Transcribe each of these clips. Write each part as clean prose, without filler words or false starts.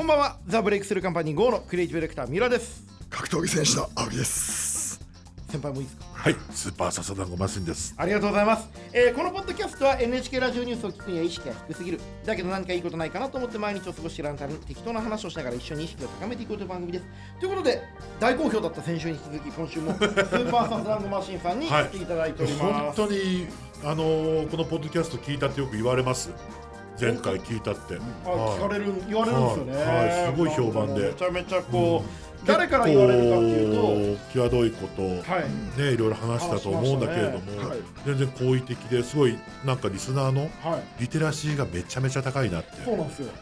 こんばんは、ザ・ブレイクスルーカンパニーGOのクリエイティブディレクター三浦です。格闘技選手の青木です。先輩もいいですか？はい、スーパーササダンゴマスンです。ありがとうございます。このポッドキャストは NHK ラジオニュースを聞くには意識が低すぎる、だけど何かいいことないかなと思って毎日を過ごしているために適当な話をしながら一緒に意識を高めていこうという番組です。ということで大好評だった先週に続き、今週もスーパーササダンゴマシンさんに来ていただいております、はい、本当にこのポッドキャスト聞いたってよく言われます。前回聞いたって、聞かれる、言われるんですよね、はい、すごい評判でめちゃめちゃこう、誰から言われるかっていうと際どいことを、いろいろ話したと思うんだけれども、全然好意的ですごいなんかリスナーのリテラシーがめちゃめちゃ高いなって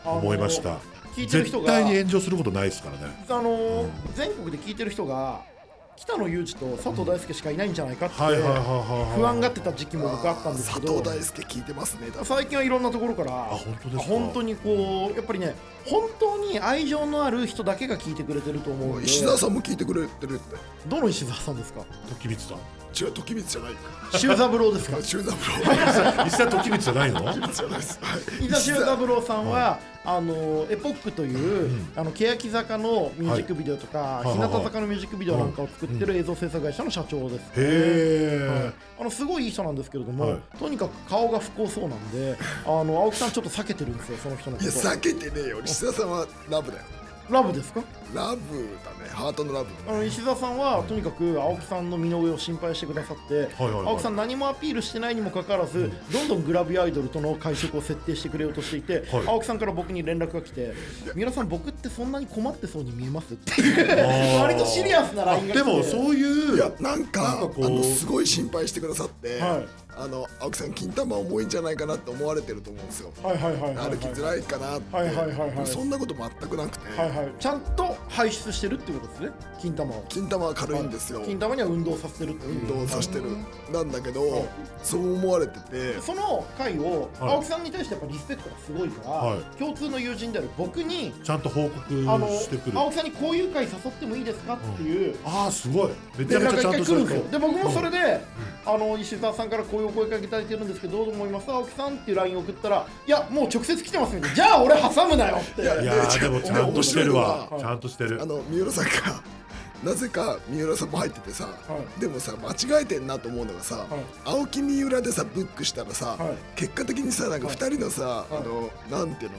思いました。絶対に炎上することないですからね。全国で聞いてる人が北野裕二と佐藤大輔しかいないんじゃないかって不安がってた時期も僕あったんですけど、佐藤大輔聞いてますね。最近はいろんなところから、本当にこうやっぱりね、本当に愛情のある人だけが聞いてくれてると思う。石澤さんも聞いてくれてるって。どの石澤さんですか？時光さん。違う、時光じゃない、修三郎ですか？修三郎。石澤時光じゃないの？石澤修三郎さんはエポックという欅坂のミュージックビデオとか日向坂のミュージックビデオなんかを作ってる映像制作会社の社長です。へー。すごいいい人なんですけれども、とにかく顔が不幸そうなんで、青木さんちょっと避けてるんですよ、その人のこと。いや避けてねえよ。石澤さんはラブだよ。ラブですか？ラブだね、ハートのラブ、ね、石澤さんはとにかく青木さんの身の上を心配してくださって、青木さん何もアピールしてないにもかかわらず、どんどんグラビアアイドルとの会食を設定してくれようとしていて、青木さんから僕に連絡が来て、三浦さん僕ってそんなに困ってそうに見えますっていう割とシリアスなラインが来て、でもそういういやなんかすごい心配してくださって、青木さん金玉重いんじゃないかなって思われてると思うんですよ。歩きづらいかなって。そんなこと全くなくて、ちゃんと排出してるってことですね、金玉を。金玉は軽いんですよ、金玉には運動させてるっていう。運動させてるなんだけど、そう思われてて、その回を青木さんに対してやっぱリスペクトがすごいから、共通の友人である僕にちゃんと報告してくる。青木さんにこういう回誘ってもいいですかっていう、すごいめちゃめちゃちゃんとしてるんですよ。で僕もそれで、石澤さんからこういうお声かけいただいてるんですけど、どう思います青木さんっていう LINE 送ったら、いやもう直接来てますみたいな。じゃあ俺挟むなよって。いやでもちゃんとしてるわ、ちゃんとしてる。三浦さんがなぜか三浦さんも入っててさ、でもさ間違えてんなと思うのがさ、青木三浦でさブックしたらさ、結果的にさなんか2人のさ、なんていう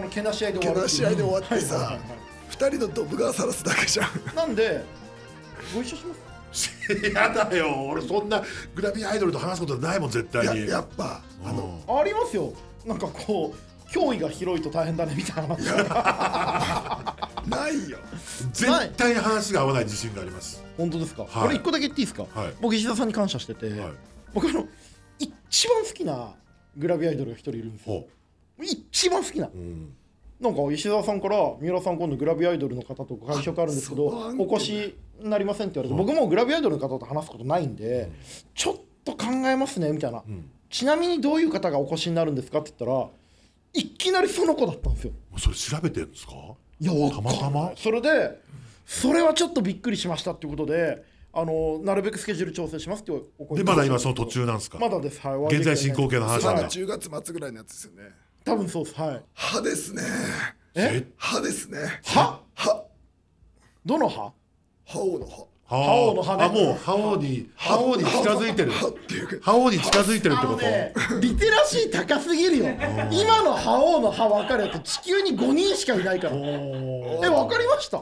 の、けなし合いで終わってさ、2人のドブがさらすだけじゃん。なんでご一緒します？やだよ、俺そんなグラビアアイドルと話すことないもん絶対に。やっぱありますよ、なんかこう脅威が広いと大変だねみたいな。ないよ、絶対に話が合わない自信があります。本当ですか？これ1個だけ言っていいですか？僕石田さんに感謝してて、僕一番好きなグラビアアイドルが1人いるんですよ。一番好きな、なんか石澤さんから三浦さん今度グラビアアイドルの方と会食あるんですけどお越しになりませんって言われて、僕もグラビアアイドルの方と話すことないんでちょっと考えますねみたいな。ちなみにどういう方がお越しになるんですかって言ったら、いきなりその子だったんですよ。それ調べてるんですか？いやたまたま。それでそれはちょっとびっくりしましたっていうことで、なるべくスケジュール調整しますってお声で。まだ今その途中なんですか？まだです。現在進行形の話なんだ。10月末ぐらいのやつですよね多分。そうです。歯ですね。歯ですね。歯どの歯？歯王の歯。歯王の歯ね。もう歯王に近づいてる。歯王に近づいてるってこと？リテラシー高すぎるよ。今の歯王の歯分かるやつ地球に5人しかいないから。分かりました？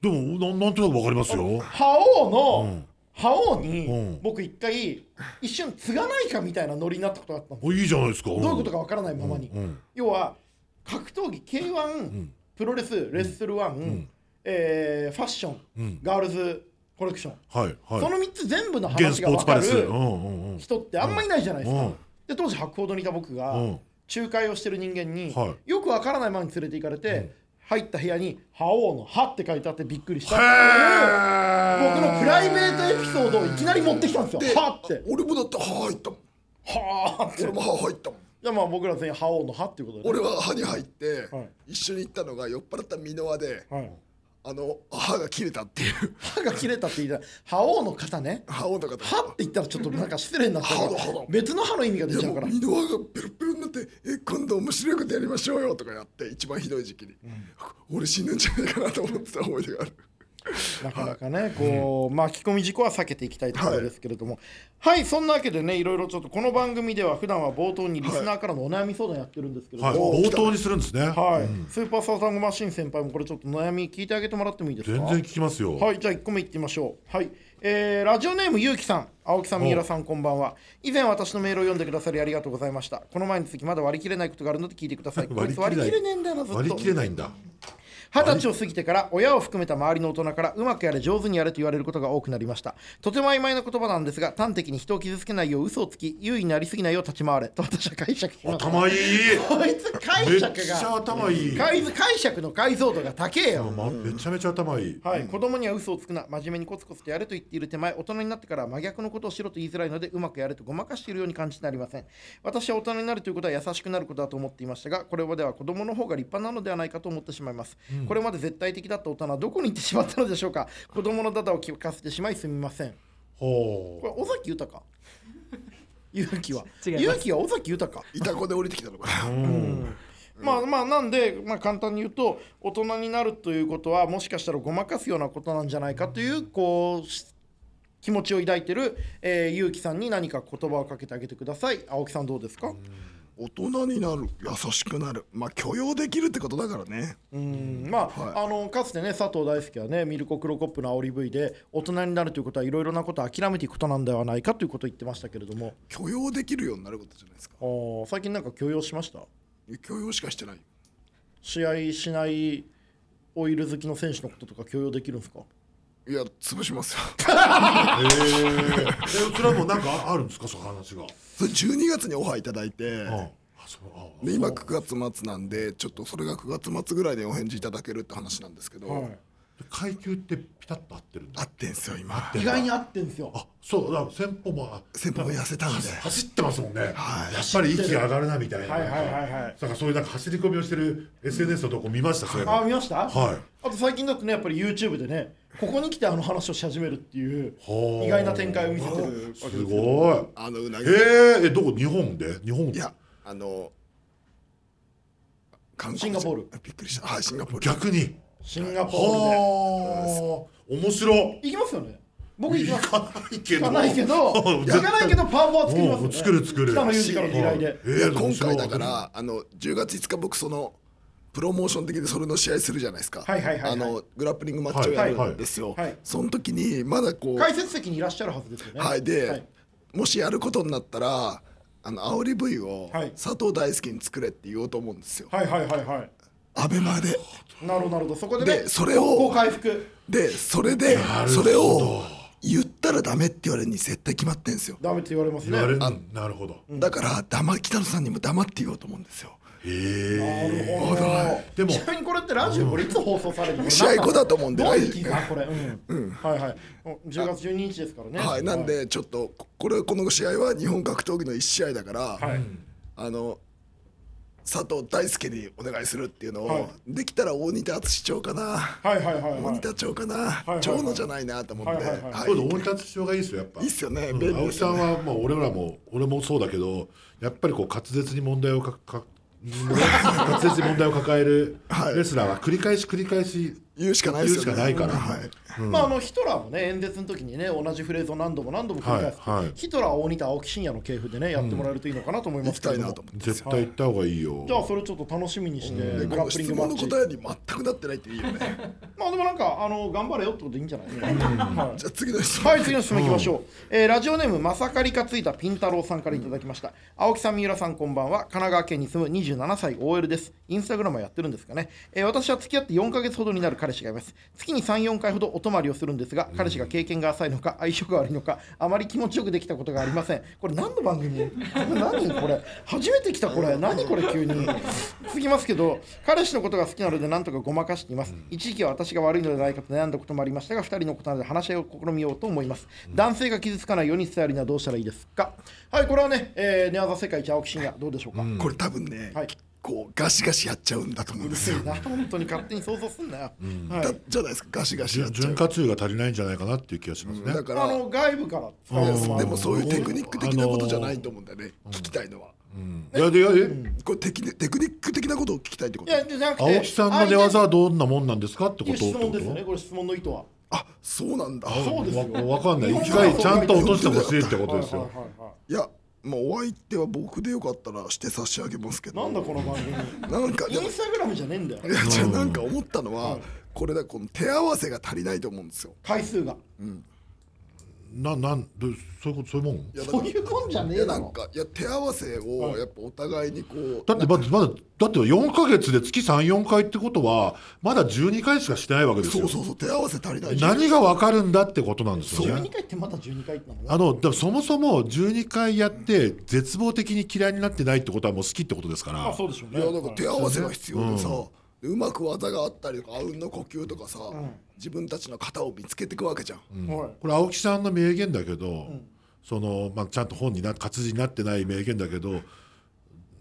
でもなんとなく分かりますよ。歯王の覇王に僕一回一瞬継がないかみたいなノリになったことがあったんです。いいじゃないですか。どういうことかわからないままに、要は格闘技 K-1 プロレスレッスル1、ファッション、ガールズコレクション、その3つ全部の話がわかる人ってあんまいないじゃないですか。で当時白鵬堂にいた僕が仲介をしてる人間によくわからないままに連れて行かれて、入った部屋に覇王の覇って書いてあってびっくりしたっていう僕のプライベートエピソードをいきなり持ってきたんですよ。覇って。俺もだって覇入ったもん。覇って俺も覇入ったもん。じゃあまあ僕ら全員覇王の覇っていうことで、俺は覇に入って一緒に行ったのが酔っ払った箕輪で、歯が切れたっていう、歯が切れたって言ったら覇王の方ね、覇王の方、歯って言ったらちょっとなんか失礼になったから別の歯の意味が出ちゃうから、二の歯がペロペロになって、え今度面白いことやりましょうよとかやって、一番ひどい時期に、うん、俺死ぬんじゃないかなと思ってた思い出がある。なかなかね、はい、こう巻き込み事故は避けていきたいところですけれども、はい、はい、そんなわけでね、いろいろちょっとこの番組では普段は冒頭にリスナーからのお悩み相談やってるんですけれども、はい、冒頭にするんですね、はい、うん、スーパーサタンゴマシン先輩もこれちょっと悩み聞いてあげてもらってもいいですか。全然聞きますよ。はい、じゃあ1個目いってみましょう。はい、ラジオネームゆうきさん、青木さん、三浦さん、こんばんは。以前私のメールを読んでくださりありがとうございました。この前につきまだ割り切れないことがあるので聞いてください。割り切れないんだ。20歳を過ぎてから親を含めた周りの大人からうまくやれ上手にやれと言われることが多くなりました。とても曖昧な言葉なんですが、端的に人を傷つけないよう嘘をつき、優位になりすぎないよう立ち回れと私は解釈しました。頭いいこいつ、解釈がめっちゃ頭いい、解釈の解像度が高えよ、めちゃめちゃ頭いい、はい、うん、子供には嘘をつくな、真面目にコツコツとやれと言っている手前、大人になってから真逆のことをしろと言いづらいのでうまくやれとごまかしているように感じてなりません。私は大人になるということは優しくなることだと思っていましたが、これまでは子供の方が立派なのではないかと思ってしまいます。これまで絶対的だった大人はどこに行ってしまったのでしょうか。子供のダダを聞かせてしまいすみません。これ尾崎豊か。勇気は勇気は尾崎豊か。いたこで降りてきたのかな。うんまあなんで、まあ、簡単に言うと大人になるということはもしかしたらごまかすようなことなんじゃないかというこう気持ちを抱いてる勇気さんに何か言葉をかけてあげてください。青木さんどうですか。大人になる、優しくなる、まあ許容できるってことだからね。うん、まあ、はい、かつてね佐藤大輔はねミルコ・クロコップの煽り V で大人になるということはいろいろなことを諦めていくことなんではないかということを言ってましたけれども、許容できるようになることじゃないですか。最近なんか許容しました？許容しかしてない。試合しないオイル好きの選手のこととか許容できるんですか？いや潰しますよ。うちらもなんかあるんですか、その話が。それ12月にオファーいただいて、で今9月末なんでちょっとそれが9月末ぐらいでお返事いただけるって話なんですけど、はい、階級ってピタッと合ってるんだ。合ってんすよ今。意外に合ってんすよ。あ、そうだ、先方も痩せたんで走ってますもんね、はい、やっぱり息が上がるなみたいな、はいはいはいはい、だからそういうなんか走り込みをしてる SNS のとこ見ました、うん、あ、見ました、はい、あと最近だとねやっぱり YouTube でねここに来て話をし始めるっていう意外な展開を見せてるわけですよ。すごい。うなぎ、どこ、日本でいやシンガポール。びっくりした。はい、シンガポール。逆にシンガポールで面白い。行きますよね。僕行かないけどパワーは作りますよね。作る北の友人からの依頼で、今回だから10月5日僕そのプロモーション的にそれの試合するじゃないですか、はいはいはいはい、グラップリングマッチをやるんですよ、はいはいはい、その時にまだこう解説席にいらっしゃるはずですよね、はい、で、はい、もしやることになったら煽り部位を佐藤大輔に作れって言おうと思うんですよ、はいはいはいはい、アベマで。なるほどなるほど。そこでね、でそれを回復で、それを言ったらダメって言われるに絶対決まってんですよ。ダメって言われますね。なるほど。だから北野さんにも黙って言おうと思うんですよ。でもちなみにこれってラジオこれいつ放送されるの、うん、試合後だと思うんでどういう気がこれ、うんうん、はいはい、10月12日ですからね、はい、なんでちょっとこの試合は日本格闘技の1試合だから、はい、佐藤大輔にお願いするっていうのを、はい、できたら大仁田敦長かな、はいはいはいはい、大仁田長かな、はいはい、長野じゃないなと思って、はいはいはい、大仁田敦長がいいですよ、やっぱいいっすよね、うん、青木さんは、まあ、俺もそうだけどやっぱりこう滑舌に問題を抱えるレスラーは繰り返し言うしかないから、ヒトラーもね演説の時にね同じフレーズを何度も繰り返す、はいはい、ヒトラーは大仁田青木真也の系譜でねやってもらえるといいのかなと思いますけど、うん、行きたいなと思って絶対行った方がいいよ、はい、じゃあそれちょっと楽しみにして、うん、グラップリングマッチ。質問の答えに全くなってないっていいよね。まあでもなんか頑張れよってことでいいんじゃないですか、うんはい、じゃあ次の質問、はい、次の質問いきましょう、うんラジオネームまさかりかついたピン太郎さんからいただきました、うん、青木さん三浦さんこんばんは。神奈川県に住む27歳 OL です。インスタグラムやってるんですかね、私は付き合って4ヶ月ほどになる彼氏がいます。月に 3,4 回ほどお泊まりをするんですが、彼氏が経験が浅いのか相性が悪いのかあまり気持ちよくできたことがありません。これ何の番組、何これ初めて来た、これ何これ急に過ぎますけど、彼氏のことが好きなので何とかごまかしています。一時期は私が悪いのではないかと悩んだこともありましたが、2人のことなので話し合いを試みようと思います。男性が傷つかないように伝えるにはどうしたらいいですか。はい、これはね寝技世界一青木真也どうでしょうか、うん、これ多分ね、はい、こうガシガシやっちゃうんだと思うんですよ。本当に勝手に想像すんなよ、うんはい、じゃないですか。ガシガシやっちゃう、潤滑油が足りないんじゃないかなっていう気がしますね、うん、だから外部からでもそういうテクニック的なことじゃないと思うんだよね、聞きたいのは、うんうん、これテクニック的なことを聞きたいってこと。いやじゃなくて青木さんの寝技はどんなもんなんですかってことってこという質問ですよね。これ質問の意図はあ、そうなんだ。そうですよ、分かんない。一回ちゃんと落としてほしいってことですよ。いやまあ、お相手は僕でよかったらして差し上げますけど。なんだこの番組なんかインスタグラムじゃねえんだよ。いやじゃあなんか思ったのは、うん、これだこの手合わせが足りないと思うんですよ、回数が、うん、そういうこと、そういうもん、いやそういうもんじゃねえだろ。なんかいや手合わせをやっぱお互いにこう、だってまだ4ヶ月で月 3,4 回ってことはまだ12回しかしてないわけですよ。そう手合わせ足りない。何が分かるんだってことなんですよね。12回ってまだ12回なの？だからそもそも12回やって絶望的に嫌いになってないってことはもう好きってことですから。あ、そうでしょうね。いやだから手合わせが必要でさ、うまく技があったりとかあうんの呼吸とかさ、うん、自分たちの型を見つけていくわけじゃん、うんはい、これ青木さんの名言だけど、うんそのまあ、ちゃんと本に活字になってない名言だけど、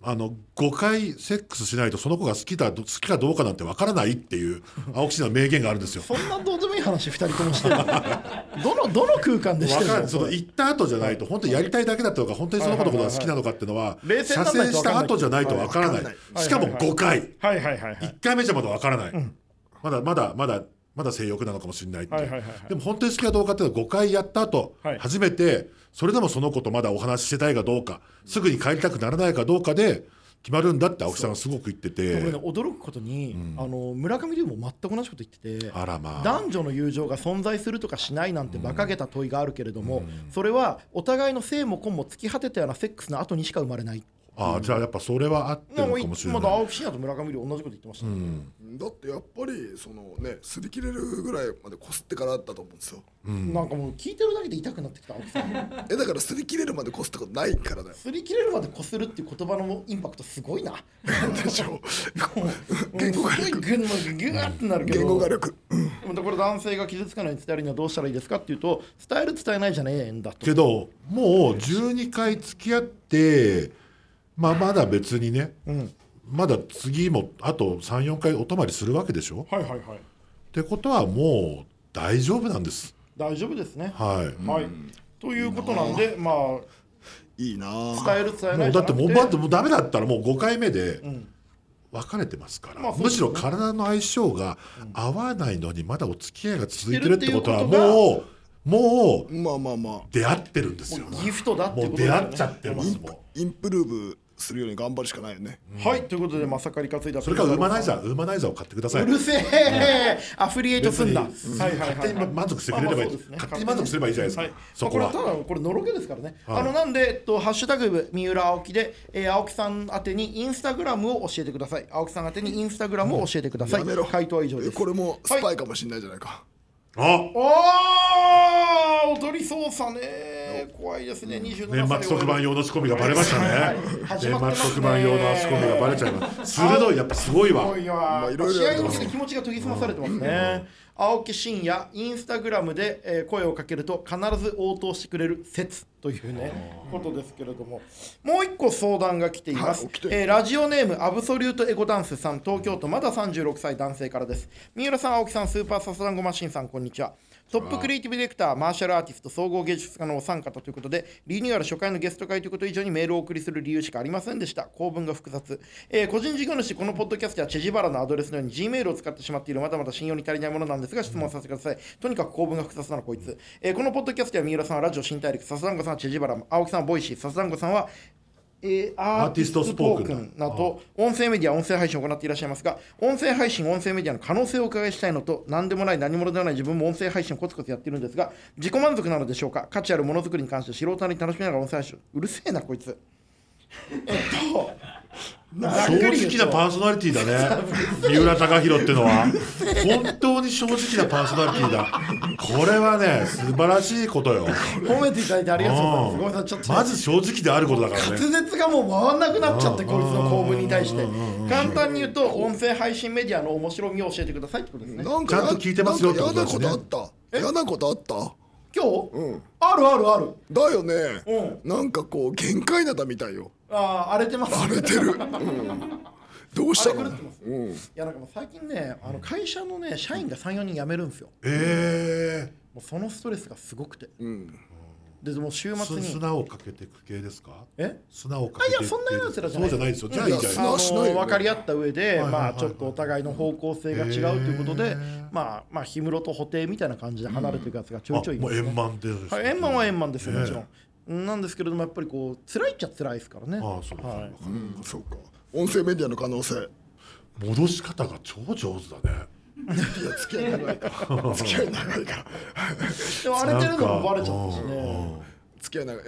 5回セックスしないとその子が好きかどうかなんてわからないっていう青木氏の名言があるんですよ。そんなどうでもいい話2人ともしてるどの空間でしてるの。その行った後じゃないと本当にやりたいだけだとか本当にその子のことが好きなのかっていうのは射精した後じゃないとわからない。しかも5回1回目じゃまだわからない、うん、まだ性欲なのかもしれないって、はいはいはいはい、でも本当に好きかどうかっていうのは5回やった後、はい、初めてそれでもその子とまだお話ししてたいかどうか、うん、すぐに帰りたくならないかどうかで決まるんだって青木さんはすごく言ってて、ね、驚くことに、うん、村上龍も全く同じこと言ってて、あら、まあ、男女の友情が存在するとかしないなんて馬鹿げた問いがあるけれども、うん、それはお互いの性も根も突き果てたようなセックスの後にしか生まれない。ああ、じゃあやっぱそれはあってるかもしれない。まだ青木真也と村上龍同じこと言ってましたね、うん、だってやっぱりそのね擦り切れるぐらいまで擦ってからだったと思うんですよ、うん、なんかもう聞いてるだけで痛くなってきた青木さんだから擦り切れるまで擦ったことないからだよ。擦り切れるまで擦るっていう言葉のインパクトすごいなでしょ言語がすごいグーってなるけど言語が力、うん、これ男性が傷つかない伝えるにはどうしたらいいですかっていうと伝える伝えないじゃねえんだと。けどもう12回付き合ってまだ別にね、うん、まだ次もあと 3,4 回お泊まりするわけでしょ、はいはいはい、ってことはもう大丈夫なんです。大丈夫ですね、はいはい、ということなんで、まあいいな、伝える伝えないじゃなくて、もうだってもうダメだったらもう5回目で別れてますから、うんまあそうですね、むしろ体の相性が合わないのにまだお付き合いが続いてるってことはもうまあまあまあ出会ってるんですよ。ギフトだってことだよね。もう出会っちゃってます。もうインプルーブするように頑張るしかないよね、うん、はいということでまさかり担いだ。それからウーマナイザーを買ってください。うるせえ、うん、アフリエイトすんだ、うんはいはいはい、勝手に満足してくれればいい、まあまあね、勝手に満足すればいいじゃないですか、はい、そこは、まあ、これのろけですからね、はい、なんで、ハッシュタグ三浦青木で、青木さん宛てにインスタグラムを教えてください。青木さん宛てにインスタグラムを教えてください。回答は以上です。これもスパイかもしれないじゃないか、はい踊り操作ね、怖いですね。27年末特番用の仕込みがバレましたね、はい、年末特番用の仕込みがバレちゃいます鋭い、やっぱすごいわ。試合の時に気持ちが研ぎ澄まされてますね、うん、青木真也インスタグラムで、声をかけると必ず応答してくれる説というねことですけれども、もう一個相談が来ています、はいラジオネームアブソリュートエゴダンスさん、東京都まだ36歳男性からです。三浦さん青木さんスーパーサスダンゴマシンさんこんにちは。トップクリエイティブディレクターマーシャルアーティスト総合芸術家のお三方ということでリニューアル初回のゲスト会ということ以上にメールをお送りする理由しかありませんでした。構文が複雑、個人事業主このポッドキャストやチェジバラのアドレスのように G メールを使ってしまっているまだまだ信用に足りないものなんですが質問させてください、うん、とにかく構文が複雑なのこいつ、このポッドキャストや三浦さんはラジオ新大陸、サスダンゴさんはチェジバラ、青木さんはボイシー、サスダンゴさんはアーティストスポークンなど音声メディア音声配信を行っていらっしゃいますが、音声配信音声メディアの可能性をお伺いしたいのと、何でもない何者ではない自分も音声配信をコツコツやっているんですが自己満足なのでしょうか。価値あるものづくりに関して素人に楽しみながら音声配信、うるせえなこいつ正直なパーソナリティだね三浦貴弘ってのは本当に正直なパーソナリティだこれはね素晴らしいことよ褒めていただいてありがとうございます。ごめんなさい、ちょっとまず正直であることだからね。滑舌がもう回んなくなっちゃってこいつの構文に対して。簡単に言うと音声配信メディアの面白みを教えてくださいってことですね。なんかちゃんと聞いてますよってことですね。嫌なことあった今日、うん、あるだよね、うん、なんかこう限界なだみたいよ。ああ荒れてます、ね、荒れてる、うん、どうしたの？いやなんかもう最近ね、会社のね社員が 3,4 人辞めるんですよ。もうそのストレスがすごくて、でもう週末に砂をかけていく系ですか？砂をかけていく系？いやそんなような人じゃないですよ。分かり合った上で、まあちょっとお互いの方向性が違うということで、まあ氷室と布袋みたいな感じで離れていくやつがちょいちょいいますね。円満です。円満は円満ですよ、もちろんなんですけれども、やっぱりこう辛いっちゃ辛いですからね。ああそうか、そうか。音声メディアの可能性、戻し方が超上手だね。いや付き合い長いから付き合い長いからでも荒れてるのもバレちゃったしね。付き合い長い。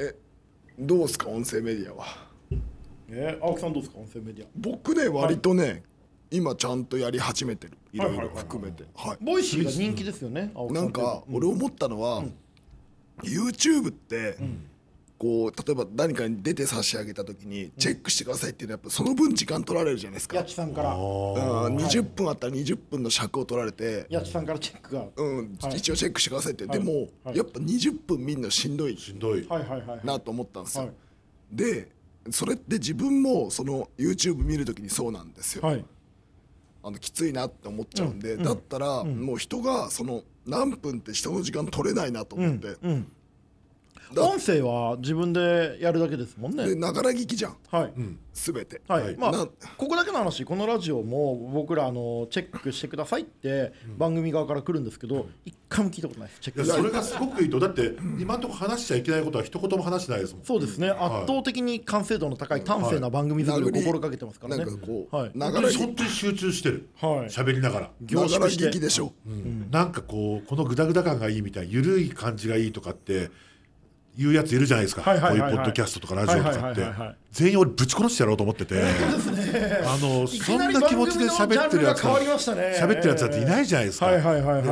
どうですか音声メディアは？青木さんどうですか音声メディア？僕ね割とね今ちゃんとやり始めてる、いろいろ含めて。ボイシーが人気ですよね。なんか俺思ったのは YouTube ってこう例えば何かに出て差し上げた時にチェックしてくださいっていうのはやっぱその分時間取られるじゃないですか。やちさんから20分あったら20分の尺を取られて、やちさんからチェックが一応チェックしてくださいって。でもやっぱ20分見るのしんどいなと思ったんですよ。でそれって自分もその YouTube 見る時にそうなんですよ。きついなって思っちゃうんで、だったらもう人がその何分って人の時間取れないなと思って、音声は自分でやるだけですもんね。ながら聞きじゃん、全て。まあここだけの話、このラジオも僕らチェックしてくださいって番組側から来るんですけど、一回も聞いたことないです。チェックそれがすごくいいと。だって今のところ話しちゃいけないことは一言も話してないですもん。そうですね、圧倒的に完成度の高い端正な番組作りを心がけてますからね。なんかこうながら本当に集中してる、喋りながら凝縮してながら聞きでしょ。なんかこうこのグダグダ感がいいみたいな、ゆるい感じがいいとかっていうやついるじゃないですか。こういうポッドキャストとかラジオとかって全員俺ぶち殺してやろうと思ってて、そんな気持ちで喋ってるやつだっていないじゃないですか。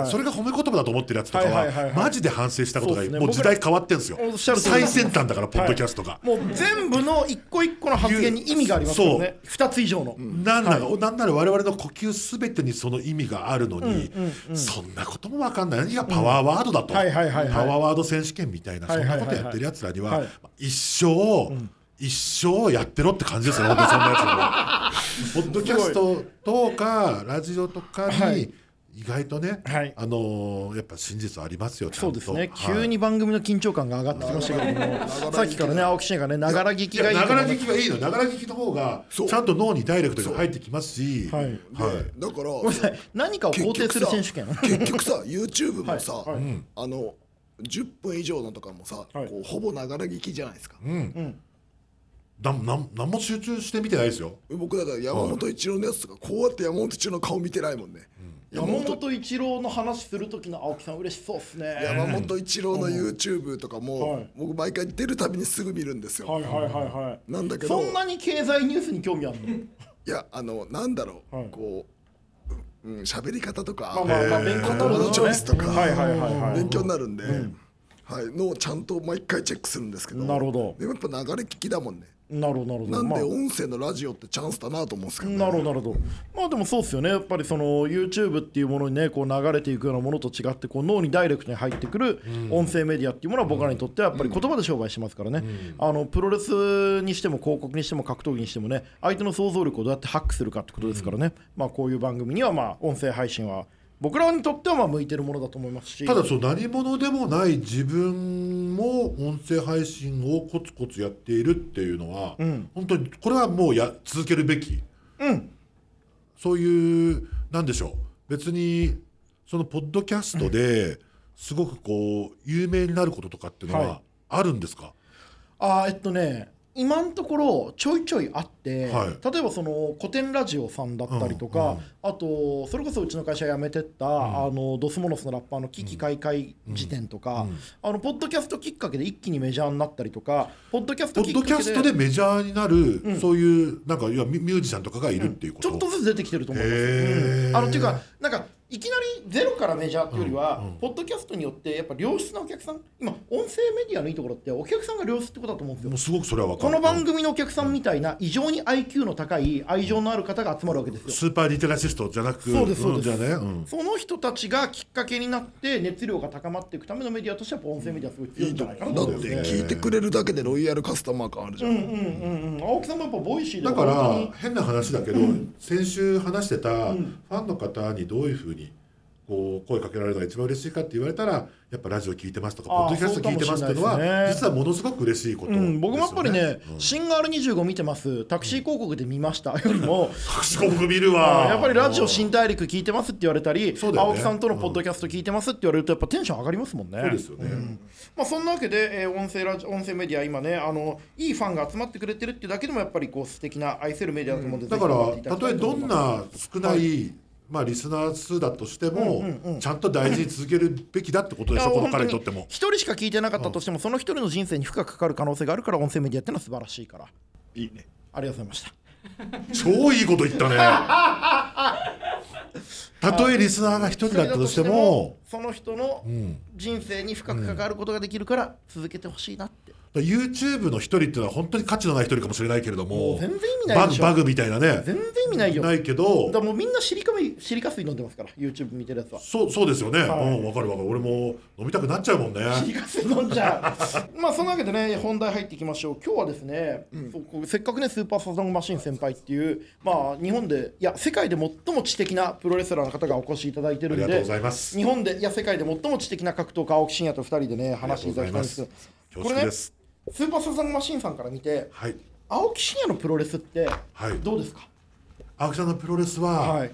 それが褒め言葉だと思ってるやつとかはマジで反省したことが、もう時代変わってんですよ。最先端だからポッドキャストが。もう全部の一個一個の発言に意味がありますよね。2つ以上のなんなら我々の呼吸すべてにその意味があるのに、そんなことも分かんない。何がパワーワードだと、パワーワード選手権みたいな、そんなことやってるやつらには一生やってろって感じですよ。本当そんなやつもポッドキャストとかラジオとかに意外とね、やっぱ真実ありますよ。そうですね、急に番組の緊張感が上がってきましたけども、さっきからね青木氏がねながら聞きがいい、ながら聞きがいいの。ながら聞きの方がちゃんと脳にダイレクトに入ってきますし、だから何かを肯定する選手権。結局さ YouTube もさ10分以上のとかもさ、こうほぼながら聞きじゃないですか。何も集中して見てないですよ。僕だから山本一郎のやつとか、こうやって山本一郎の顔見てないもんね。山本一郎の話するときの青木さん嬉しそうっすね。山本一郎の YouTube とかも僕毎回出るたびにすぐ見るんですよ。なんだけどそんなに経済ニュースに興味あるの？いやなんだろう、こう喋り方とか勉強のチョイスとか勉強になるんで、のをちゃんと毎回チェックするんですけど。なるほど。でもやっぱ流れ聞きだもんね。なんで音声のラジオってチャンスだなと思うんですけどね。なるほど。まあでもそうですよね。やっぱりその YouTube っていうものにねこう流れていくようなものと違って、こう脳にダイレクトに入ってくる音声メディアっていうものは僕らにとってはやっぱり言葉で商売しますからね。プロレスにしても広告にしても格闘技にしてもね、相手の想像力をどうやってハックするかってことですからね。まあこういう番組にはまあ音声配信は僕らにとってはまあ向いてるものだと思いますし、ただそう何者でもない自分も音声配信をコツコツやっているっていうのは、本当にこれはもう続けるべき、そういうなんでしょう、別にそのポッドキャストですごくこう有名になることとかっていうのはあるんですか？今のところちょいちょいあって、例えばその古典ラジオさんだったりとか、あとそれこそうちの会社辞めてった、ドスモノスのラッパーの危機開会時点とか、ポッドキャストきっかけで一気にメジャーになったりとか、ポッドキャストでメジャーになる、そういうなんかミュージシャンとかがいるっていうこと、ちょっとずつ出てきてると思います。っていうかなんかいきなりゼロからメジャーっていうよりは、うんうん、ポッドキャストによってやっぱ良質なお客さん、今音声メディアのいいところってお客さんが良質ってことだと思うんですよ。もうすごくそれは分かる。この番組のお客さんみたいな異常に IQ の高い愛情のある方が集まるわけですよ。スーパーリテラシストじゃなく、そうですそうです、うん、じゃね、うん、その人たちがきっかけになって熱量が高まっていくためのメディアとしては音声メディアはすごい強いんじゃないかなと思うんですよね。だって聞いてくれるだけでロイヤルカスタマー感あるじゃん。うんうんうん、青木さんもやっぱボイシーでだから変な話だけど、うん、先週話してたファンの方にどういうふうにこう声かけられるのが一番嬉しいかって言われたら、やっぱラジオ聞いてますとかポッドキャスト聞いてますっていうのは実はものすごく嬉しいことですよね。うん、僕もやっぱりね、うん、シンガール25見てますタクシー広告で見ましたよりもタクシー広告見るわ、やっぱりラジオ新大陸聞いてますって言われたり、ね、青木さんとのポッドキャスト聞いてますって言われるとやっぱテンション上がりますもんね。そうですよね、うん、まあ、そんなわけで、音声メディア今ね、いいファンが集まってくれてるってだけでもやっぱりこう素敵な愛せるメディアだと思うんで、だからたとえどんな少ない、はい、まあ、リスナー数だとしても、うんうんうん、ちゃんと大事に続けるべきだってことでしょこの彼にとっても。一人しか聞いてなかったとしても、うん、その一人の人生に負荷がかかる可能性があるから音声メディアってのは素晴らしいから。いいね、ありがとうございました。超いいこと言ったね。たとえリスナーが一人だったとしても、その人の人生に深く関わることができるから続けてほしいなって、うん、YouTube の一人っていうのは本当に価値のない一人かもしれないけれども、全然意味ないでしょ。バグみたいなね、全然意味ないよ。ないけどだからもうみんなシリカ水飲んでますから YouTube 見てるやつは。そうですよね、はい、うん、分かる分かる。俺も飲みたくなっちゃうもんね、シリカ水飲んじゃう。まあそんなわけでね、本題入っていきましょう。今日はですね、うん、せっかくねスーパーサザンマシン先輩っていう、まあ日本でいや世界で最も知的なプロレスラーの方がお越しいただいてるんで、ありがとうございます。日本でいや世界で最も知的な格闘家青木真也と2人でね話していただきたいんですけど、これねスーパーサザンマシンさんから見て、はい、青木真也のプロレスってどうですか？はい、青木さんのプロレスは、はい、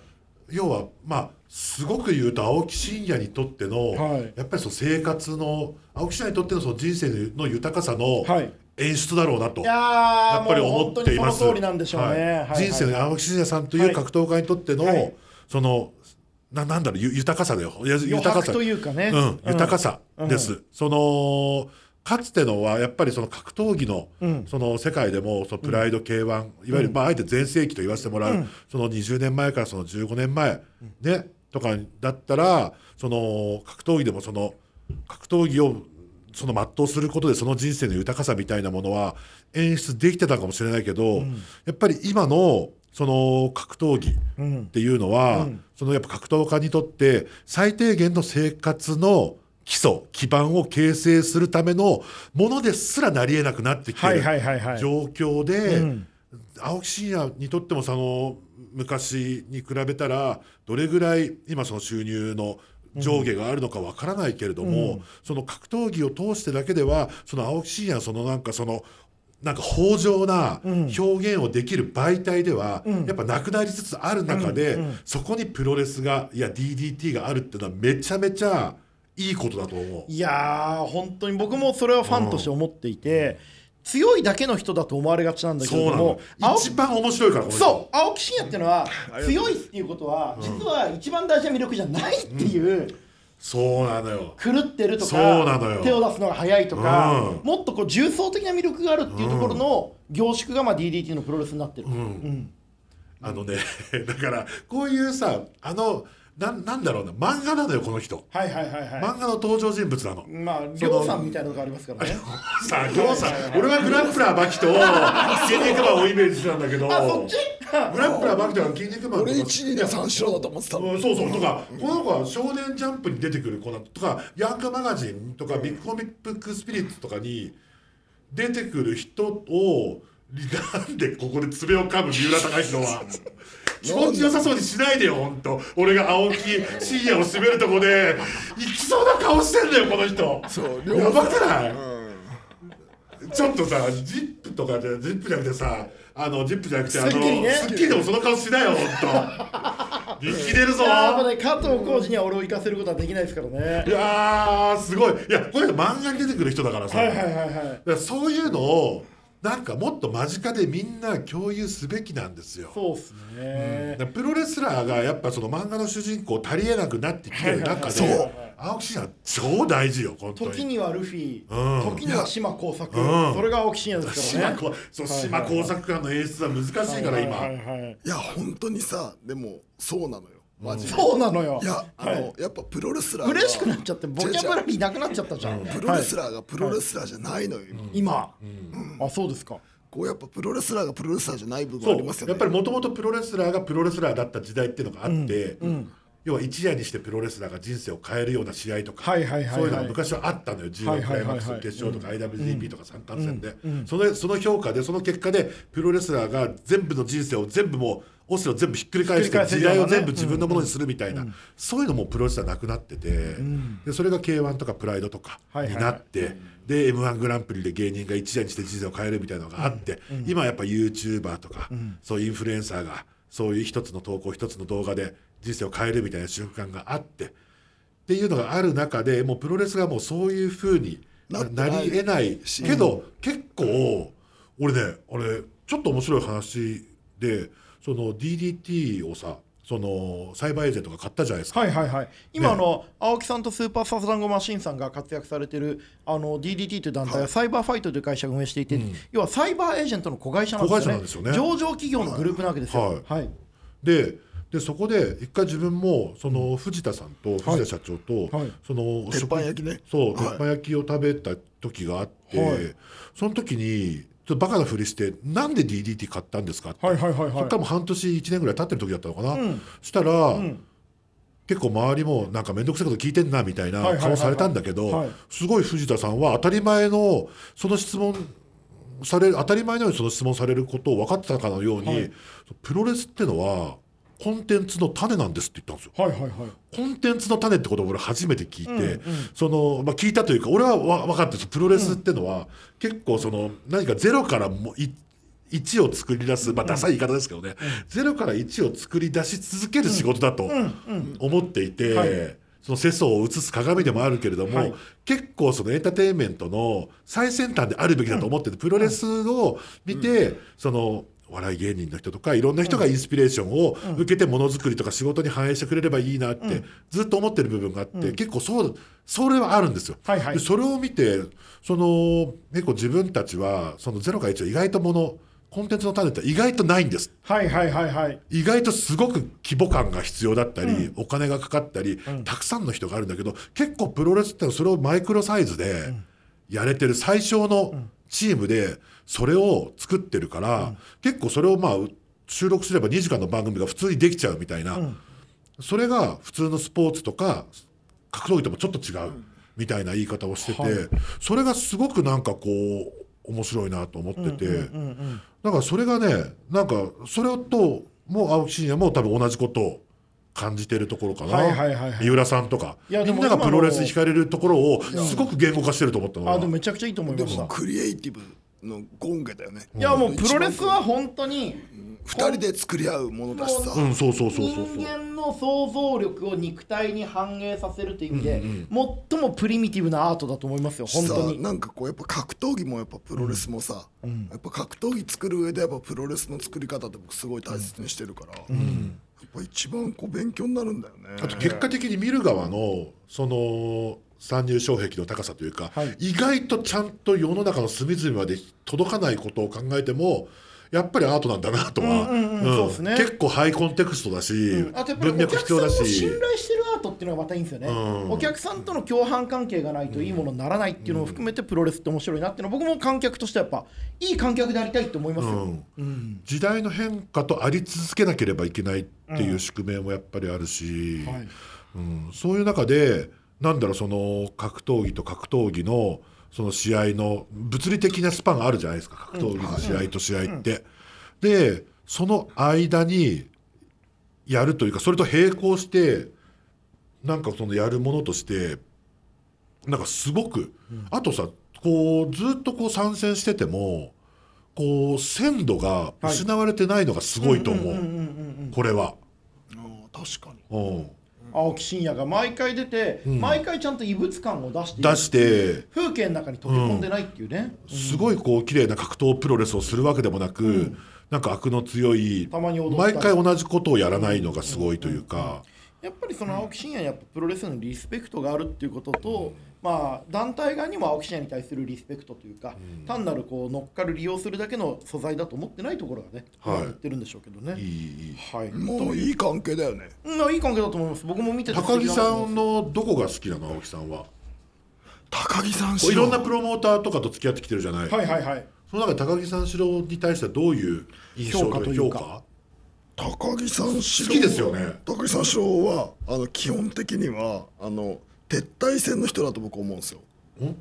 要はまあすごく言うと青木真也にとっての、はい、やっぱりそう生活の青木真也にとっての、その人生の豊かさの、はい、演出だろうなとやっぱり思っています。もう本当にその通りなんでしょうね。はいはいはい、人生の青木真也さんという格闘家にとっての、はい、そのなんだろう、豊かさだよ。豊かさというかね、うん、豊かさです。うん、そのかつてのはやっぱりその格闘技の、うん、その世界でもそのプライド K-1、うん、いわゆるまああえて全盛期と言わせてもらう、うん、その20年前からその15年前、うん、ねとかだったらその格闘技でもその格闘技をその全うすることでその人生の豊かさみたいなものは演出できてたかもしれないけど、うん、やっぱり今のその格闘技っていうのは、うん、そのやっぱ格闘家にとって最低限の生活の基礎基盤を形成するためのものですらなりえなくなってきている状況で、はいはいはいはい、うん、青木真也にとってもその昔に比べたらどれぐらい今その収入の上下があるのかわからないけれども、うん、その格闘技を通してだけではその青木真也そのなんか豊穣な表現をできる媒体ではやっぱなくなりつつある中で、そこにプロレスがいや DDT があるっていうのはめちゃめちゃいいことだと思う。いやー本当に僕もそれはファンとして思っていて、うん、強いだけの人だと思われがちなんだけども、一番面白いからそう青木真也っていうのは強いっていうことは実は一番大事な魅力じゃないっていう、うん、そうなのよ。狂ってるとか手を出すのが早いとか、うん、もっとこう重層的な魅力があるっていうところの凝縮がまあ DDT のプロレスになってる、うんうん、ねだからこういうさなんだろうな漫画なのよこの人、はいはいはいはい、漫画の登場人物なの。まありょうさんみたいなのがありますからね。りょうさん俺はグラップラーバキと筋肉マンをイメージしたんだけど、あそっちグラップラーバキとか筋肉マンとか俺1位で三四郎だと思ってたの、うん、そうそうとか、うん、この子は少年ジャンプに出てくる子だとかヤングマガジンとかビッグコミックスピリッツとかに出てくる人をなんでここで爪を噛む三浦孝之のは気持ちよさそうにしないでよ。ほんと俺が青木真也を締めるとこで行きそうな顔してんだよこの人。そうやばくない、うん、ちょっとさジップとかでジップじゃなくてさジップじゃなくてスッキリでもその顔しないよほんと生きてるぞ。やっぱね加藤浩次には俺を生かせることはできないですからね。いやーすごい。いやこれ漫画に出てくる人だからさ、はいはいはいはい、だからそういうのをなんかもっと間近でみんな共有すべきなんですよ。そうですね、うん、プロレスラーがやっぱその漫画の主人公足りえなくなってきてる中で、はいはいはい、青木真也超大事よ本当に。時にはルフィ、うん、時には島耕作、うん、それが青木真也ですからね。島耕作の演出は難しいから今、はいはいはいはい、いや本当にさでもそうなのよ、うマジでそうなのよ。いや、やっぱプロレスラーが嬉しくなっちゃってボキャブラリーなくなっちゃったじゃん。プロレスラーがプロレスラーじゃないのよ今、あ、そうですか。こうやっぱプロレスラーがプロレスラーじゃない部分ありますよね。やっぱりもともとプロレスラーがプロレスラーだった時代っていうのがあって、うんうん、要は一夜にしてプロレスラーが人生を変えるような試合とか、はいはいはいはい、そういうのが昔はあったのよ。G1クライマックス決勝とか IWGP とか三冠戦で、その評価でその結果でプロレスラーが全部の人生を全部もうオスを全部ひっくり返して時代を全部自分のものにするみたいな、そういうのもプロレスラーなくなってて、でそれが K-1 とかプライドとかになって、で M1 グランプリで芸人が一夜にして人生を変えるみたいなのがあって、今やっぱ YouTuber とかそういうインフルエンサーがそういう一つの投稿一つの動画で人生を変えるみたいな瞬間があってっていうのがある中で、もうプロレスがもうそういう風になり得ないけど、結構俺ね、あれちょっと面白い話で、その DDT をさ、そのサイバーエージェントが買ったじゃないですか。はいはいはい。今、ね、青木さんとスーパーサスダンゴマシンさんが活躍されてるDDT という団体はサイバーファイトという会社が運営していて、うん、要はサイバーエージェントの子会社なんですよね。子会社なんですよね。上場企業のグループなわけですよ。はいはいはい、でそこで一回自分もその藤田さんと藤田社長と、はいはい、その鉄板焼きね。そう、鉄板焼きを食べた時があって、はい、その時にちょっとバカなふりして、なんで DDT 買ったんですかって、はいはいはいはい、それからも半年1年ぐらい経ってる時だったのかな、うん、したら、うん、結構周りもなんかめんどくさいこと聞いてんなみたいな顔されたんだけど、すごい藤田さんは当たり前のその質問される、当たり前のようにその質問されることを分かってたかのように、はい、プロレスってのはコンテンツの種なんですって言ったんですよ、はいはいはい、コンテンツの種ってことを俺初めて聞いて、うんうん、そのまあ、聞いたというか俺は分かってる。プロレスってのは結構その何かゼロからも1を作り出す、まあ、ダサい言い方ですけどね、ゼロから1を作り出し続ける仕事だと思っていて、はい、その世相を映す鏡でもあるけれども、はい、結構そのエンターテインメントの最先端であるべきだと思ってて、プロレスを見て、うん、その笑い芸人の人とかいろんな人がインスピレーションを受けてものづくりとか仕事に反映してくれればいいなってずっと思ってる部分があって、結構それはあるんですよ、はいはい、でそれを見て、その結構自分たちはその0か1は意外とコンテンツの種って意外とないんです、はいはいはいはい、意外とすごく規模感が必要だったり、うん、お金がかかったり、うん、たくさんの人があるんだけど、結構プロレスってそれをマイクロサイズでやれてる最小の、うん、チームでそれを作ってるから、うん、結構それをまあ収録すれば2時間の番組が普通にできちゃうみたいな、うん、それが普通のスポーツとか格闘技ともちょっと違うみたいな言い方をしてて、うん、それがすごくなんかこう面白いなと思ってて、だからそれがね、なんかそれともう青木真也も多分同じことを感じてるところかな、はいはいはいはい、三浦さんとかみんながプロレスに惹かれるところをすごく言語化してると思ったの。あ、でもめちゃくちゃいいと思いました。でもクリエイティブの権化だよね。いや、もうプロレスは本当に2人で作り合うものだしさ、うん、そうそうそうそう、人間の想像力を肉体に反映させるという意味で、うんうん、最もプリミティブなアートだと思いますよ本当に。なんかこうやっぱ格闘技もやっぱプロレスもさ、うん、やっぱ格闘技作る上でやっぱプロレスの作り方って僕すごい大切にしてるから、うんうん、やっぱ一番こう勉強になるんだよね。あと結果的に見る側のその参入障壁の高さというか、はい、意外とちゃんと世の中の隅々まで届かないことを考えてもやっぱりアートなんだなとは、結構ハイコンテクストだし、うん、あとやっぱりお客さんを信頼してるアートっていうのがまたいいんですよね、うん、お客さんとの共犯関係がないといいものにならないっていうのを含めてプロレスって面白いなっていうのは、僕も観客としてやっぱいい観客でありたいと思いますよ、うんうん、時代の変化とあり続けなければいけないっていう宿命もやっぱりあるし、うんはいうん、そういう中でなんだろう、その格闘技と格闘技のその試合の物理的なスパンがあるじゃないですか、格闘技の試合と試合って、うんうん、でその間にやるというか、それと並行してなんかそのやるものとしてなんかすごく、うん、あとさ、こうずっとこう参戦しててもこう鮮度が失われてないのがすごいと思う。これは確かに、うん、青木真也が毎回出て、うん、毎回ちゃんと異物感を出して風景の中に溶け込んでないっていうね、うん、すごいこう綺麗な格闘プロレスをするわけでもなく、うん、なんか悪の強い、たまに毎回同じことをやらないのがすごいというか、うんうんうんうん、やっぱりその青木真也にやっぱプロレスのリスペクトがあるっていうことと、うんまあ、団体側にも青木真也に対するリスペクトというか、うん、単なるこう乗っかる利用するだけの素材だと思ってないところがね、はい、言ってるんでしょうけどね。はい、もういい関係だよね。いい関係だと思います。僕も見てて高木さんのどこが好きなの？青木さんは高木さんいろんなプロモーターとかと付き合ってきてるじゃない、はいはいはい、その中で高木さん白に対してはどういう印象というか高木さん白好きですよね。高木さん白は基本的には撤退戦の人だと僕思うんですよ、うん、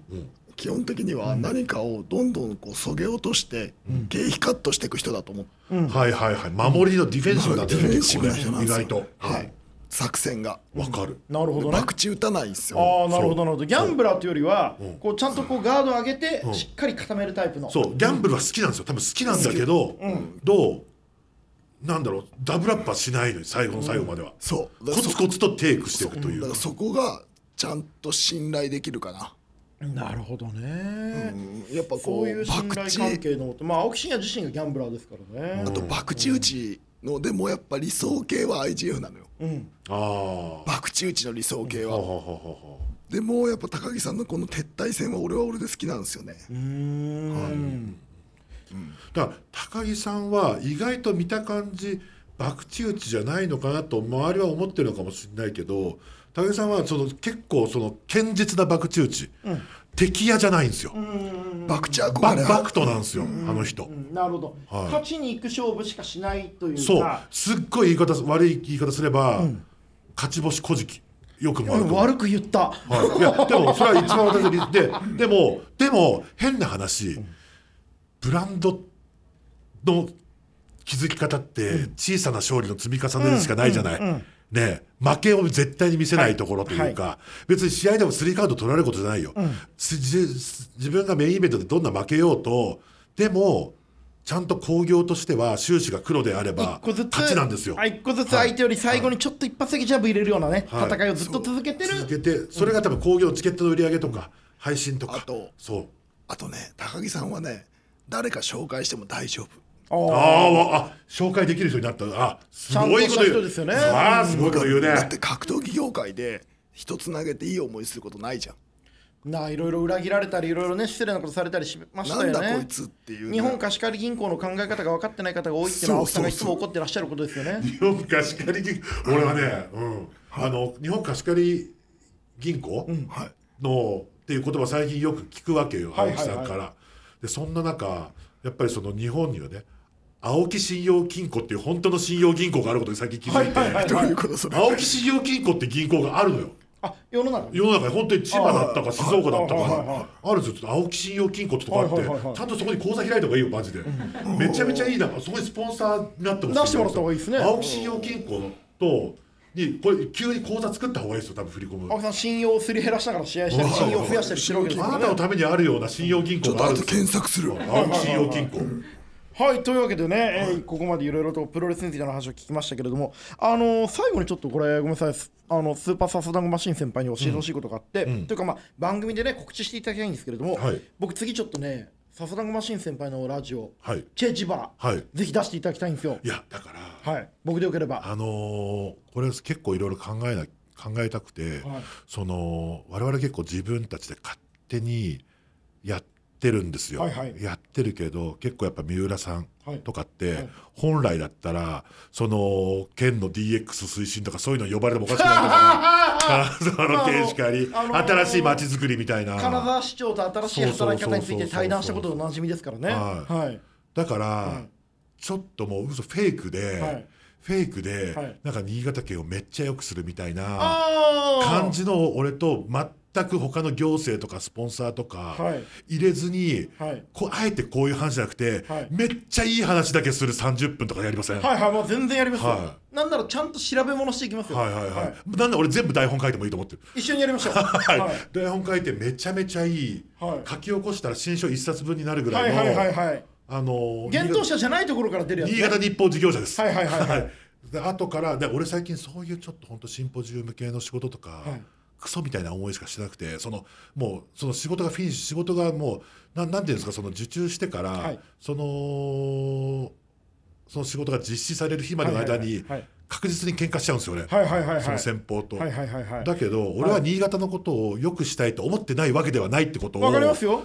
基本的には何かをどんどんそげ落として経費カットしていく人だと思う、うん、はいはいはい。守りのディフェンシブだって意外と、はい、作戦が分かる、なるほどね。博打打たないんですよ。ああ、なるほどなるほど。ギャンブラーというよりは、うん、こうちゃんとこうガード上げて、うん、しっかり固めるタイプの。そう、ギャンブルは好きなんですよ。多分好きなんだけど、うん、どうなんだろう、ダブルアップはしないのに最後の最後までは、うん、そうコツコツとテイクしていくという。だからそこがちゃんと信頼できるかな。なるほどね、うん、やっぱこうそういう信頼関係の、まあ青木真也自身がギャンブラーですからね、うん、あと博打打ちのでもやっぱ理想系は IGF なのよ、うん、あ博打打ちの理想系は、うん、でもやっぱ高木さんのこの撤退戦は俺は俺で好きなんですよね。だから高木さんは意外と見た感じ博打打ちじゃないのかなと周りは思ってるのかもしれないけど、高木さんはその結構その堅実な博打打ち、うん、敵屋じゃないんですよ。バクトなんですよ、あの人。なるほど、はい、勝ちに行く勝負しかしないというか。そう、すっごい言い方、悪い言い方すれば、うん、勝ち星こじきよくもある、悪く言った、はい、いやでもそれは一番私でも変な話、うん、ブランドの築き方って小さな勝利の積み重ねでしかないじゃない、うんうんうんうんね、負けを絶対に見せないところというか、はいはい、別に試合でも3カウント取られることじゃないよ、うん、自分がメインイベントでどんな負けようと、でもちゃんと興行としては収支が黒であれば勝ちなんですよ。1個ずつ相手より最後にちょっと一発だけジャブ入れるようなね、はい、戦いをずっと続けてる、続けて、それが多分興行チケットの売り上げとか配信とか、あとね、高木さんはね、誰か紹介しても大丈夫。紹介できる人になった。すごいこと言う。ですよね。すごいこと言うね。だって格闘技業界で人つなげていい思いすることないじゃん。いろいろ裏切られたり、いろいろね、失礼なことされたりしましたよね。なんだこいつっていう、ね、日本貸し借り銀行の考え方が分かってない方が多いっていうのは、青木さんがいつも怒ってらっしゃることですよね。日本貸し借り銀行、俺はね、うん、日本貸し借り銀行のっていう言葉最近よく聞くわけよ、青木さんから。でそんな中、やっぱりその日本にはね、青木信用金庫っていう本当の信用銀行があることに最近気づいて、青木信用金庫って銀行があるのよ。世の中に本当に千葉だったか静岡だったかあるんですよ。青木信用金庫ってとこあって、ちゃんとそこに口座開いた方がいいよマジで、うん、めちゃめちゃいいな。そこにスポンサーになっても出してもらった方がいいですね。青木信用金庫とにこれ急に口座作った方がいいですよ。多分振り込む青木さん、信用をすり減らしたから試合したり、信用を増やしたりしろよ、ね、あなたのためにあるような信用銀行があるんですよ。ちょっと検索する青木信用金庫。はい、というわけでね、ここまでいろいろとプロレスについての話を聞きましたけれども、最後にちょっとこれごめんなさい、スーパーサーソダンゴマシン先輩に教えてほしいことがあって、うん、というか、まあ、番組でね告知していただきたいんですけれども、はい、僕次ちょっとねサーソダンゴマシン先輩のラジオ、はい、チェ・ジバラ、はい、ぜひ出していただきたいんですよ。いやだから、はい、僕でよければこれ結構いろいろ考えたくて、はい、我々結構自分たちで勝手にやってるんですよ、はいはい、やってるけど結構やっぱ三浦さんとかって、はいはい、本来だったらその県の DX 推進とかそういうの呼ばれてもおかしくないから県しかり、新しい街づくりみたいな、金沢市長と新しい働き方について対談したことのおなじみですからね、はいはい、だから、はい、ちょっともうフェイクで、はいはい、なんか新潟県をめっちゃ良くするみたいな感じの俺と全く他の行政とかスポンサーとか入れずに、はい、あえてこういう話じゃなくて、はい、めっちゃいい話だけする30分とかやりません？はいはい、もう全然やりますよ、はい、なんならちゃんと調べ物していきますよ、はいはいはいはい、なんだ俺全部台本書いてもいいと思ってる。一緒にやりましょう、はいはい、台本書いてめちゃめちゃいい、はい、書き起こしたら新書1冊分になるぐらいの、はいはいはいはい、厳冬者じゃないところから出るやつ、ね、新潟日報事業者です。はいはいはい、はい、で後からで俺最近そういうちょっと本当シンポジウム系の仕事とか、はい、クソみたいな思いしかしてなくて、もうその仕事がフィニッシュ、仕事がもうなんていうんですか、その受注してから、はい、その仕事が実施される日までの間に、はいはいはいはい、確実に喧嘩しちゃうんですよね、その先方と。だけど俺は新潟のことを良くしたいと思ってないわけではないってことを。わかりますよ、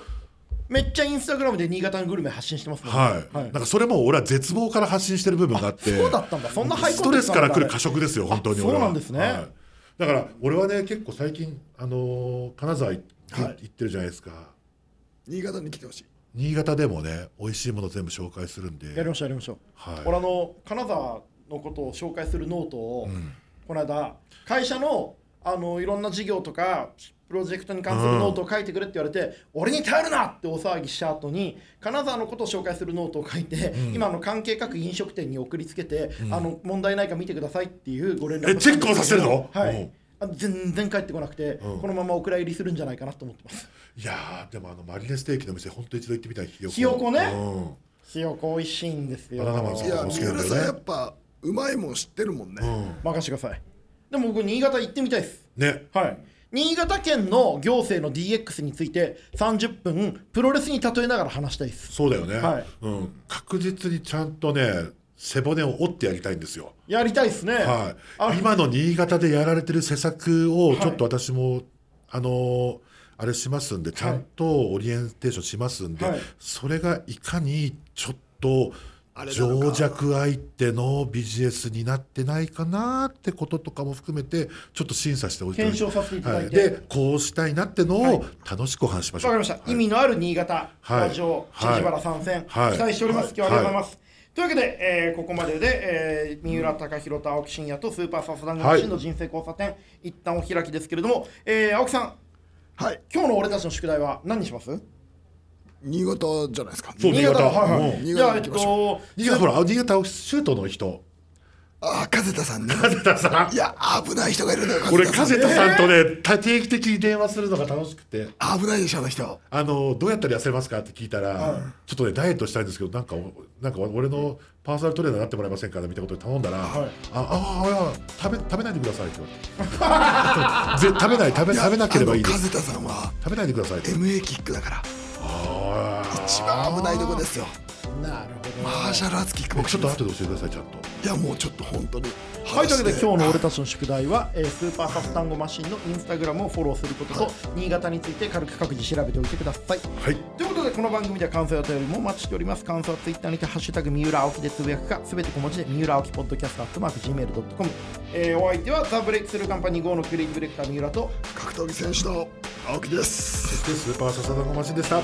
めっちゃインスタグラムで新潟のグルメ発信してますね。はい、はい、なんかそれも俺は絶望から発信してる部分があって。そうだったんだ、そんなハイコンテンツなんだ。ストレスから来る過食ですよ本当に俺は。そうなんですね、はい、だから俺はね結構最近、金沢行ってるじゃないですか、はい、新潟に来てほしい。新潟でもね美味しいもの全部紹介するんで。やりましょうやりましょう、はい、俺金沢のことを紹介するノートを、うん、この間会社のいろんな事業とかプロジェクトに関するノートを書いてくれって言われて、うん、俺に頼るなってお騒ぎした後に金沢のことを紹介するノートを書いて、うん、今関係各飲食店に送りつけて、うん、問題ないか見てくださいっていうご連絡を。チェックをさせてるの？はい、全然帰ってこなくて、うん、このままお蔵入りするんじゃないかなと思ってます。いやでもマリネステーキの店本当一度行ってみたい。ひよこね、うん、ひよこ美味しいんですよ。いや三浦さんやっぱうまいもん知ってるもんね、うん、任せてください。でも僕新潟行ってみたいですね。はい、新潟県の行政の DX について30分プロレスに例えながら話したいです。そうだよね、はい、うん、確実にちゃんとね背骨を折ってやりたいんですよ。やりたいですね、はい、今の新潟でやられてる施策をちょっと私も、はい、あれしますんでちゃんとオリエンテーションしますんで、はい、それがいかにちょっと情弱相手のビジネスになってないかなってこととかも含めてちょっと審査しておいて検証させていただいて、はい、でこうしたいなってのを楽しくお話しましょう。わかりました、はい、意味のある新潟ラジオ千々原参戦、はい、期待しております、はい、今日はありがとうございます、はい、というわけで、ここまでで、三浦貴大と青木真也とスーパーサスダンゴムシの人生交差点、はい、一旦お開きですけれども、青木さん、はい、今日の俺たちの宿題は何にします？新潟じゃないですか。そう新潟、はいはい、新潟行きましょう。新潟、ほら新潟シュートの人、ああ風田さんね。風田さん、いや危ない人がいるんだよ。俺風田さんとね、定期的に電話するのが楽しくて。危ないでしょあの人。どうやったら痩せますかって聞いたら、うん、ちょっとねダイエットしたいんですけどなんか俺のパーソナルトレーナーになってもらえませんかみたいなことで頼んだら、はい、食べないでくださいって言われて食べない食べなければいいです。風田さんは食べないでくださいって MA キックだから一番危ないとこですよ。なるほど、マーシャルアーツキックボクシング。ちょっと後で教えてくださいちゃんと。いやもうちょっと本当に。はい、というわけで今日の俺たちの宿題は、スーパーサスダンゴマシンのインスタグラムをフォローすることと、はい、新潟について軽く各自調べておいてください、はい、ということでこの番組では感想やお便りもお待ちしております。感想はツイッターにてハッシュタグ三浦青木でつぶやくか、すべて小文字で三浦青木ポッドキャスト@gmail.com、お相手はザ・ブレイクスルーカンパニー GO のクリエイティブディレクター三浦と格闘技選手の青木です。そしてスーパーサスダンゴマシンでした。